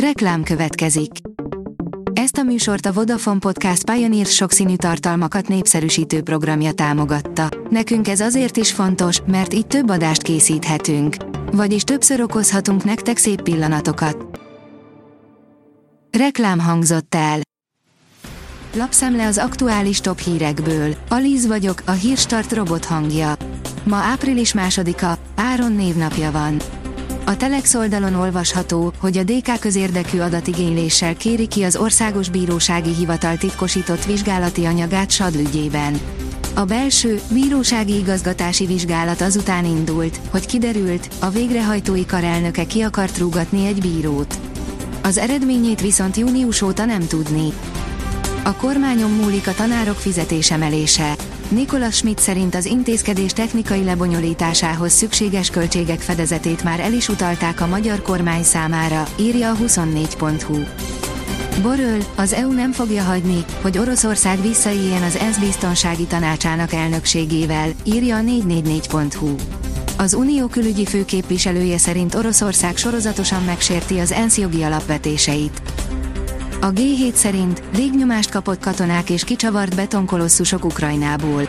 Reklám következik. Ezt a műsort a Vodafone Podcast Pioneer sokszínű tartalmakat népszerűsítő programja támogatta. Nekünk ez azért is fontos, mert így több adást készíthetünk. Vagyis többször okozhatunk nektek szép pillanatokat. Reklám hangzott el. Lapszemle az aktuális top hírekből. Alíz vagyok, a hírstart robot hangja. Ma április 2-a, Áron névnapja van. A Telex oldalon olvasható, hogy a DK közérdekű adatigényléssel kéri ki az Országos Bírósági Hivatal titkosított vizsgálati anyagát Schadl ügyében. A belső, bírósági igazgatási vizsgálat azután indult, hogy kiderült, a végrehajtói kar elnöke ki akart rúgatni egy bírót. Az eredményét viszont június óta nem tudni. A kormányon múlik a tanárok fizetésemelése. Nicolas Schmit szerint az intézkedés technikai lebonyolításához szükséges költségek fedezetét már el is utalták a magyar kormány számára, írja a 24.hu. Borrell, az EU nem fogja hagyni, hogy Oroszország visszaéljen az ENSZ biztonsági tanácsának elnökségével, írja a 444.hu. Az unió külügyi főképviselője szerint Oroszország sorozatosan megsérti az ENSZ jogi alapvetéseit. A G7 szerint légnyomást kapott katonák és kicsavart betonkolosszusok Ukrajnából.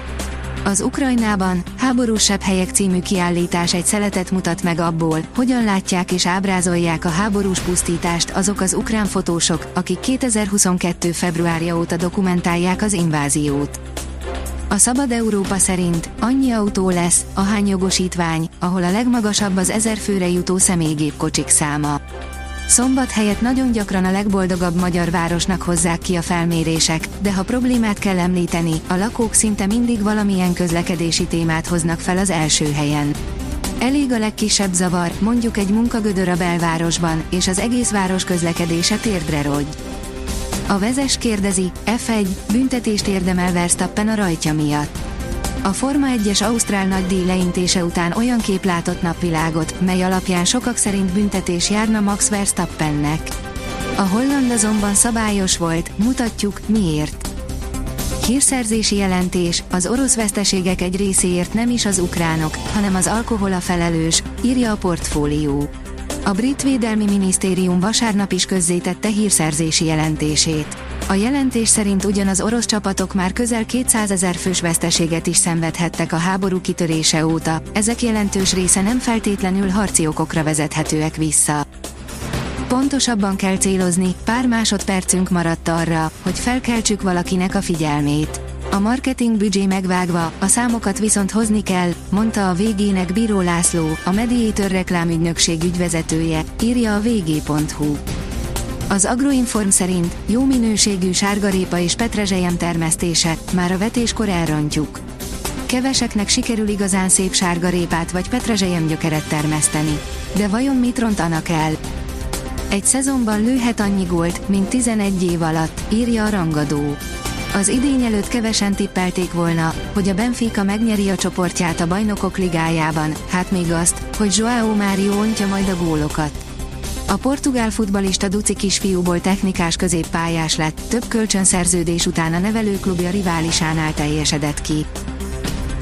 Az Ukrajnában háborúsabb helyek című kiállítás egy szeletet mutat meg abból, hogyan látják és ábrázolják a háborús pusztítást azok az ukrán fotósok, akik 2022. februárja óta dokumentálják az inváziót. A Szabad Európa szerint annyi autó lesz, ahány jogosítvány, ahol a legmagasabb az 1000 főre jutó személygépkocsik száma. Szombathelyet nagyon gyakran a legboldogabb magyar városnak hozzák ki a felmérések, de ha problémát kell említeni, a lakók szinte mindig valamilyen közlekedési témát hoznak fel az első helyen. Elég a legkisebb zavar, mondjuk egy munkagödör a belvárosban, és az egész város közlekedése térdre rogy. A vezes kérdezi, F1, büntetést érdemel Verstappen a rajtja miatt. A Forma egyes ausztrál nagydíj leintése után olyan kép látott napvilágot, mely alapján sokak szerint büntetés járna Max Verstappennek. A holland azonban szabályos volt, mutatjuk, miért. Hírszerzési jelentés, az orosz veszteségek egy részéért nem is az ukránok, hanem az alkohol a felelős, írja a Portfolio. A brit védelmi minisztérium vasárnap is közzétette hírszerzési jelentését. A jelentés szerint ugyanaz orosz csapatok már közel 200 000 fős veszteséget is szenvedhettek a háború kitörése óta, ezek jelentős része nem feltétlenül harci okokra vezethetőek vissza. Pontosabban kell célozni, pár másodpercünk maradt arra, hogy felkeltsük valakinek a figyelmét. A marketing büdzsé megvágva, a számokat viszont hozni kell, mondta a VG-nek Bíró László, a Mediator reklámügynökség ügyvezetője, írja a VG.hu. Az Agroinform szerint jó minőségű sárgarépa és petrezselyem termesztése, már a vetéskor elrontjuk. Keveseknek sikerül igazán szép sárgarépát vagy petrezselyem gyökeret termeszteni. De vajon mit rontanak el? Egy szezonban lőhet annyi gólt, mint 11 év alatt, írja a rangadó. Az idény előtt kevesen tippelték volna, hogy a Benfica megnyeri a csoportját a Bajnokok Ligájában, hát még azt, hogy João Mário ontja majd a gólokat. A portugál futballista Duci kisfiúból technikás középpályás lett, több kölcsönszerződés után a nevelőklubja riválisánál teljesedett ki.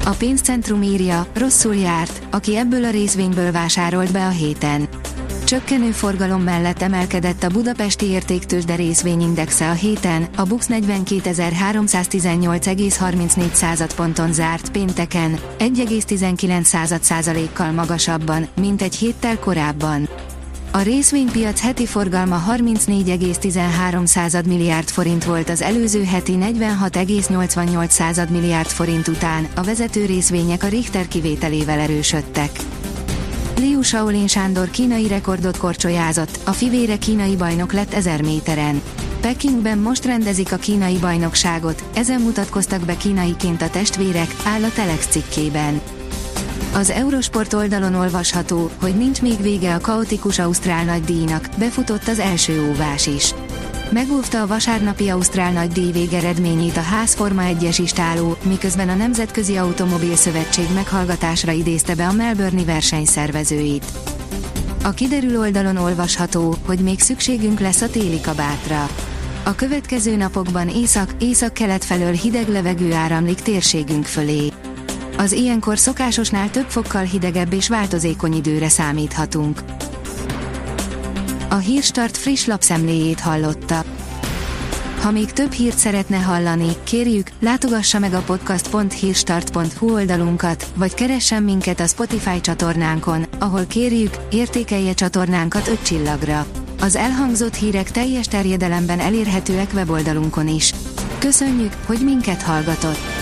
A Pénzcentrum írja, rosszul járt, aki ebből a részvényből vásárolt be a héten. Csökkenő forgalom mellett emelkedett a budapesti értéktőzsde részvényindexe a héten, a BUX 42.318,34 ponton zárt pénteken, 1,19%-kal magasabban, mint egy héttel korábban. A részvénypiac heti forgalma 34,13 milliárd forint volt az előző heti 46,88 milliárd forint után, a vezető részvények a Richter kivételével erősödtek. Liu Shaolin Sándor kínai rekordot korcsolyázott, a fivére kínai bajnok lett 1000 méteren. Pekingben most rendezik a kínai bajnokságot, ezen mutatkoztak be kínaiként a testvérek, áll a Telex cikkében. Az Eurosport oldalon olvasható, hogy nincs még vége a kaotikus ausztrál nagydíjnak, befutott az első óvás is. Megóvta a vasárnapi ausztrál nagydíj végeredményét a ház Forma egyes istáló, miközben a Nemzetközi Automobil Szövetség meghallgatásra idézte be a melbourne-i versenyszervezőit. A kiderül oldalon olvasható, hogy még szükségünk lesz a téli kabátra. A következő napokban észak-kelet felől hideg levegő áramlik térségünk fölé. Az ilyenkor szokásosnál több fokkal hidegebb és változékony időre számíthatunk. A Hírstart friss lapszemléjét hallotta. Ha még több hírt szeretne hallani, kérjük, látogassa meg a podcast.hírstart.hu oldalunkat, vagy keressen minket a Spotify csatornánkon, ahol kérjük, értékelje csatornánkat 5 csillagra. Az elhangzott hírek teljes terjedelemben elérhetőek weboldalunkon is. Köszönjük, hogy minket hallgatott!